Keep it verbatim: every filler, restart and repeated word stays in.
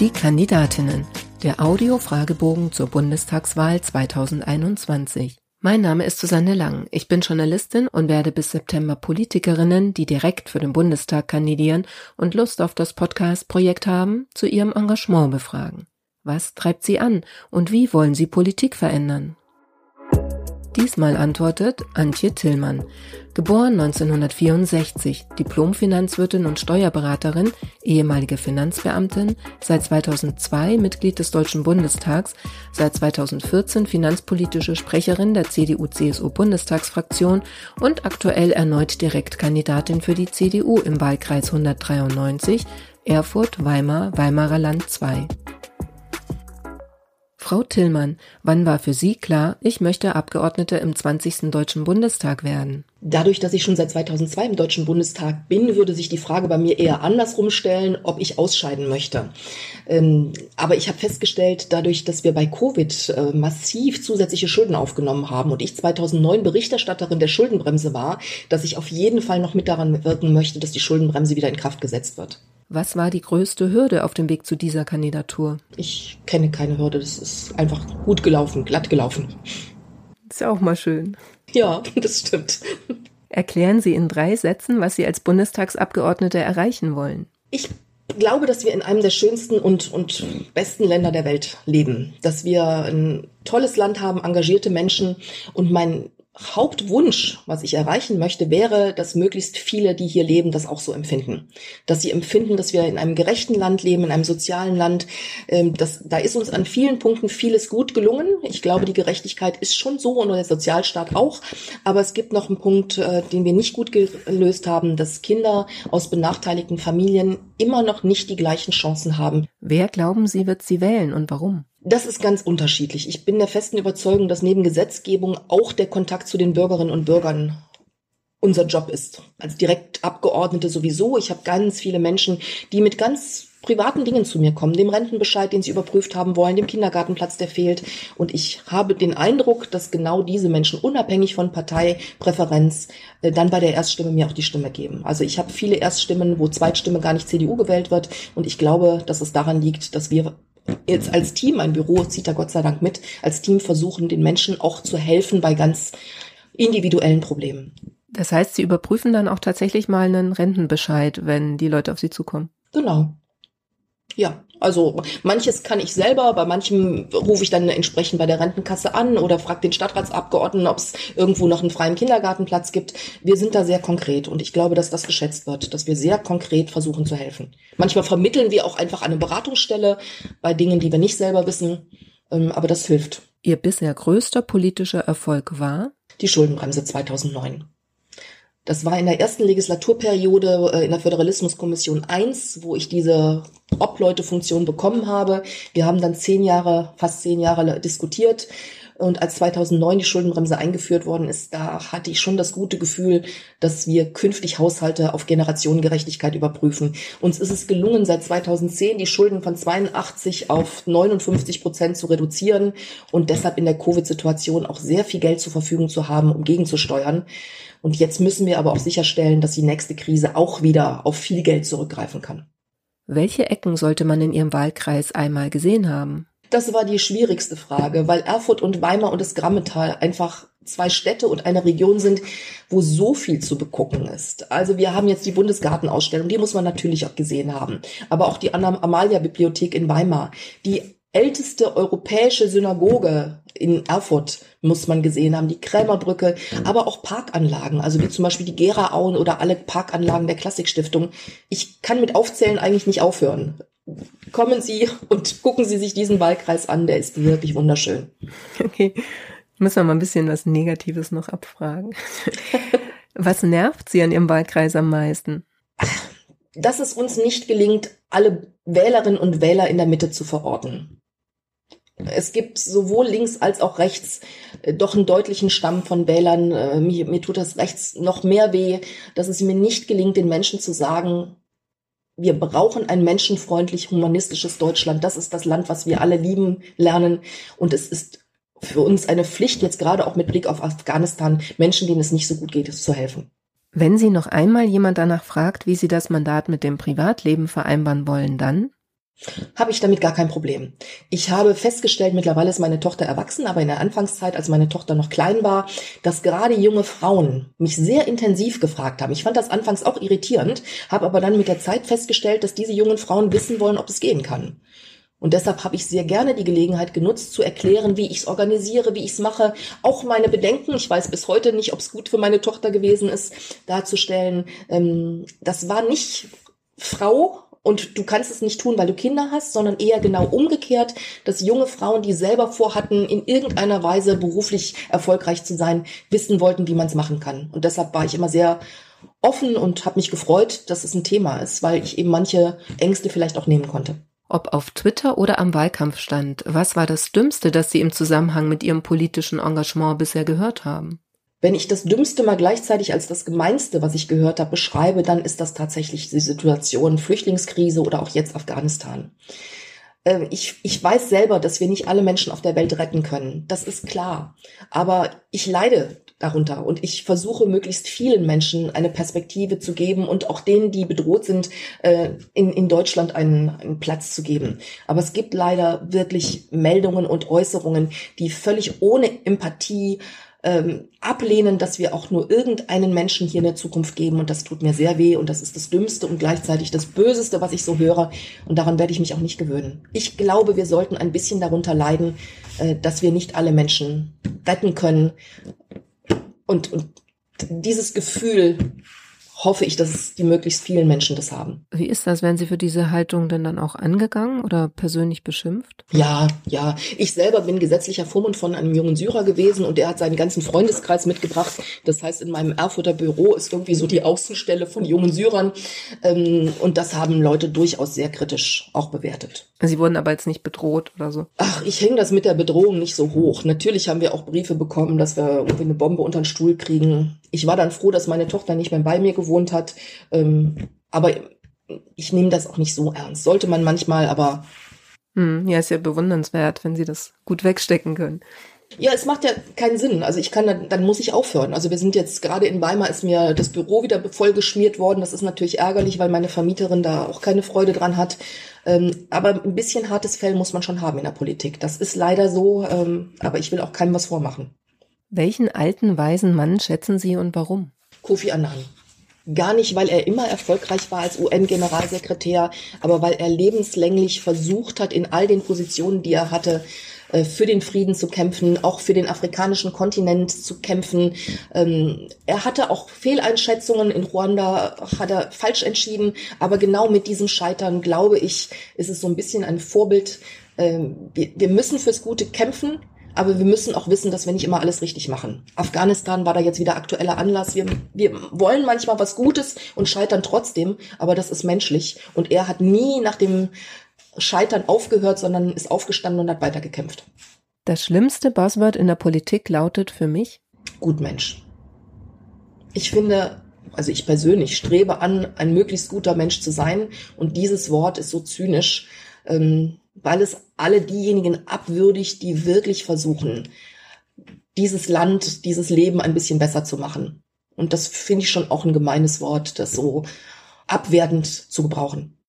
Die Kandidatinnen. Der Audio-Fragebogen zur Bundestagswahl zweitausendeinundzwanzig. Mein Name ist Susanne Lang. Ich bin Journalistin und werde bis September Politikerinnen, die direkt für den Bundestag kandidieren und Lust auf das Podcast-Projekt haben, zu ihrem Engagement befragen. Was treibt sie an und wie wollen sie Politik verändern? Diesmal antwortet Antje Tillmann, geboren neunzehnhundertvierundsechzig, Diplom-Finanzwirtin und Steuerberaterin, ehemalige Finanzbeamtin, seit zweitausendzwei Mitglied des Deutschen Bundestags, seit zweitausendvierzehn finanzpolitische Sprecherin der C D U C S U-Bundestagsfraktion und aktuell erneut Direktkandidatin für die C D U im Wahlkreis hundertdreiundneunzig, Erfurt-Weimar, Weimarer Land zwei. Frau Tillmann, wann war für Sie klar, ich möchte Abgeordnete im zwanzigsten Deutschen Bundestag werden? Dadurch, dass ich schon seit zweitausendzwei im Deutschen Bundestag bin, würde sich die Frage bei mir eher andersrum stellen, ob ich ausscheiden möchte. Aber ich habe festgestellt, dadurch, dass wir bei Covid massiv zusätzliche Schulden aufgenommen haben und ich zweitausendneun Berichterstatterin der Schuldenbremse war, dass ich auf jeden Fall noch mit daran wirken möchte, dass die Schuldenbremse wieder in Kraft gesetzt wird. Was war die größte Hürde auf dem Weg zu dieser Kandidatur? Ich kenne keine Hürde, das ist einfach gut gelaufen, glatt gelaufen. Ist ja auch mal schön. Ja, das stimmt. Erklären Sie in drei Sätzen, was Sie als Bundestagsabgeordnete erreichen wollen. Ich Ich glaube, dass wir in einem der schönsten und, und besten Länder der Welt leben, dass wir ein tolles Land haben, engagierte Menschen, und mein Hauptwunsch, was ich erreichen möchte, wäre, dass möglichst viele, die hier leben, das auch so empfinden, dass sie empfinden, dass wir in einem gerechten Land leben, in einem sozialen Land. Das, da ist uns an vielen Punkten vieles gut gelungen. Ich glaube, die Gerechtigkeit ist schon so und der Sozialstaat auch, aber es gibt noch einen Punkt, den wir nicht gut gelöst haben, dass Kinder aus benachteiligten Familien immer noch nicht die gleichen Chancen haben. Wer, glauben Sie, wird sie wählen und warum? Das ist ganz unterschiedlich. Ich bin der festen Überzeugung, dass neben Gesetzgebung auch der Kontakt zu den Bürgerinnen und Bürgern unser Job ist. Als Direktabgeordnete sowieso. Ich habe ganz viele Menschen, die mit ganz privaten Dingen zu mir kommen. Dem Rentenbescheid, den sie überprüft haben wollen, dem Kindergartenplatz, der fehlt. Und ich habe den Eindruck, dass genau diese Menschen unabhängig von Parteipräferenz dann bei der Erststimme mir auch die Stimme geben. Also ich habe viele Erststimmen, wo Zweitstimme gar nicht C D U gewählt wird. Und ich glaube, dass es daran liegt, dass wir jetzt als Team, ein Büro zieht da Gott sei Dank mit, als Team versuchen, den Menschen auch zu helfen bei ganz individuellen Problemen. Das heißt, Sie überprüfen dann auch tatsächlich mal einen Rentenbescheid, wenn die Leute auf Sie zukommen? Genau. Ja, also manches kann ich selber, bei manchem rufe ich dann entsprechend bei der Rentenkasse an oder frage den Stadtratsabgeordneten, ob es irgendwo noch einen freien Kindergartenplatz gibt. Wir sind da sehr konkret und ich glaube, dass das geschätzt wird, dass wir sehr konkret versuchen zu helfen. Manchmal vermitteln wir auch einfach an eine Beratungsstelle bei Dingen, die wir nicht selber wissen, aber das hilft. Ihr bisher größter politischer Erfolg war? Die Schuldenbremse zweitausendneun. Das war in der ersten Legislaturperiode in der Föderalismuskommission eins, wo ich diese Obleute-Funktion bekommen habe. Wir haben dann zehn Jahre, fast zehn Jahre diskutiert. Und als zweitausendneun die Schuldenbremse eingeführt worden ist, da hatte ich schon das gute Gefühl, dass wir künftig Haushalte auf Generationengerechtigkeit überprüfen. Uns ist es gelungen, seit zweitausendzehn die Schulden von zweiundachtzig auf neunundfünfzig Prozent zu reduzieren und deshalb in der Covid-Situation auch sehr viel Geld zur Verfügung zu haben, um gegenzusteuern. Und jetzt müssen wir aber auch sicherstellen, dass die nächste Krise auch wieder auf viel Geld zurückgreifen kann. Welche Ecken sollte man in Ihrem Wahlkreis einmal gesehen haben? Das war die schwierigste Frage, weil Erfurt und Weimar und das Grammetal einfach zwei Städte und eine Region sind, wo so viel zu begucken ist. Also wir haben jetzt die Bundesgartenausstellung, die muss man natürlich auch gesehen haben. Aber auch die Anna-Amalia-Bibliothek in Weimar, die älteste europäische Synagoge in Erfurt muss man gesehen haben, die Krämerbrücke, aber auch Parkanlagen, also wie zum Beispiel die Geraauen oder alle Parkanlagen der Klassikstiftung. Ich kann mit Aufzählen eigentlich nicht aufhören. Kommen Sie und gucken Sie sich diesen Wahlkreis an, der ist wirklich wunderschön. Okay, müssen wir mal ein bisschen was Negatives noch abfragen. Was nervt Sie an Ihrem Wahlkreis am meisten? Dass es uns nicht gelingt, alle Wählerinnen und Wähler in der Mitte zu verorten. Es gibt sowohl links als auch rechts doch einen deutlichen Stamm von Wählern. Mir, mir tut das rechts noch mehr weh, dass es mir nicht gelingt, den Menschen zu sagen, wir brauchen ein menschenfreundlich, humanistisches Deutschland. Das ist das Land, was wir alle lieben, lernen. Und es ist für uns eine Pflicht, jetzt gerade auch mit Blick auf Afghanistan, Menschen, denen es nicht so gut geht, zu helfen. Wenn Sie noch einmal jemand danach fragt, wie Sie das Mandat mit dem Privatleben vereinbaren wollen, dann? Habe ich damit gar kein Problem. Ich habe festgestellt, mittlerweile ist meine Tochter erwachsen, aber in der Anfangszeit, als meine Tochter noch klein war, dass gerade junge Frauen mich sehr intensiv gefragt haben. Ich fand das anfangs auch irritierend, habe aber dann mit der Zeit festgestellt, dass diese jungen Frauen wissen wollen, ob es gehen kann. Und deshalb habe ich sehr gerne die Gelegenheit genutzt, zu erklären, wie ich es organisiere, wie ich es mache, auch meine Bedenken, ich weiß bis heute nicht, ob es gut für meine Tochter gewesen ist, darzustellen. Das war nicht Frau und du kannst es nicht tun, weil du Kinder hast, sondern eher genau umgekehrt, dass junge Frauen, die selber vorhatten, in irgendeiner Weise beruflich erfolgreich zu sein, wissen wollten, wie man es machen kann. Und deshalb war ich immer sehr offen und habe mich gefreut, dass es ein Thema ist, weil ich eben manche Ängste vielleicht auch nehmen konnte. Ob auf Twitter oder am Wahlkampfstand, was war das Dümmste, das Sie im Zusammenhang mit Ihrem politischen Engagement bisher gehört haben? Wenn ich das Dümmste mal gleichzeitig als das Gemeinste, was ich gehört habe, beschreibe, dann ist das tatsächlich die Situation Flüchtlingskrise oder auch jetzt Afghanistan. Ich, ich weiß selber, dass wir nicht alle Menschen auf der Welt retten können. Das ist klar. Aber ich leide darunter und ich versuche, möglichst vielen Menschen eine Perspektive zu geben und auch denen, die bedroht sind, in, in Deutschland einen, einen Platz zu geben. Aber es gibt leider wirklich Meldungen und Äußerungen, die völlig ohne Empathie Ähm, ablehnen, dass wir auch nur irgendeinen Menschen hier in der Zukunft geben, und das tut mir sehr weh und das ist das Dümmste und gleichzeitig das Böseste, was ich so höre, und daran werde ich mich auch nicht gewöhnen. Ich glaube, wir sollten ein bisschen darunter leiden, äh, dass wir nicht alle Menschen retten können, und, und dieses Gefühl hoffe ich, dass die möglichst vielen Menschen das haben. Wie ist das? Werden Sie für diese Haltung denn dann auch angegangen oder persönlich beschimpft? Ja, ja. Ich selber bin gesetzlicher Vormund von einem jungen Syrer gewesen und der hat seinen ganzen Freundeskreis mitgebracht. Das heißt, in meinem Erfurter Büro ist irgendwie so die Außenstelle von jungen Syrern. Und das haben Leute durchaus sehr kritisch auch bewertet. Sie wurden aber jetzt nicht bedroht oder so? Ach, ich hänge das mit der Bedrohung nicht so hoch. Natürlich haben wir auch Briefe bekommen, dass wir irgendwie eine Bombe unter den Stuhl kriegen. Ich war dann froh, dass meine Tochter nicht mehr bei mir gewohnt hat. Ähm, aber ich nehme das auch nicht so ernst. Sollte man manchmal, aber... Hm, ja, ist ja bewundernswert, wenn Sie das gut wegstecken können. Ja, es macht ja keinen Sinn. Also ich kann, dann, dann muss ich aufhören. Also wir sind jetzt gerade in Weimar, ist mir das Büro wieder voll geschmiert worden. Das ist natürlich ärgerlich, weil meine Vermieterin da auch keine Freude dran hat. Ähm, aber ein bisschen hartes Fell muss man schon haben in der Politik. Das ist leider so, ähm, aber ich will auch keinem was vormachen. Welchen alten, weisen Mann schätzen Sie und warum? Kofi Annan. Gar nicht, weil er immer erfolgreich war als U N-Generalsekretär, aber weil er lebenslänglich versucht hat, in all den Positionen, die er hatte, für den Frieden zu kämpfen, auch für den afrikanischen Kontinent zu kämpfen. Er hatte auch Fehleinschätzungen. In Ruanda hat er falsch entschieden. Aber genau mit diesem Scheitern, glaube ich, ist es so ein bisschen ein Vorbild. Wir müssen fürs Gute kämpfen, aber wir müssen auch wissen, dass wir nicht immer alles richtig machen. Afghanistan war da jetzt wieder aktueller Anlass. Wir, wir wollen manchmal was Gutes und scheitern trotzdem, aber das ist menschlich. Und er hat nie nach dem Scheitern aufgehört, sondern ist aufgestanden und hat weitergekämpft. Das schlimmste Buzzword in der Politik lautet für mich? Gutmensch. Ich finde, also ich persönlich strebe an, ein möglichst guter Mensch zu sein, und dieses Wort ist so zynisch, ähm, weil es alle diejenigen abwürdigt, die wirklich versuchen, dieses Land, dieses Leben ein bisschen besser zu machen. Und das finde ich schon auch ein gemeines Wort, das so abwertend zu gebrauchen.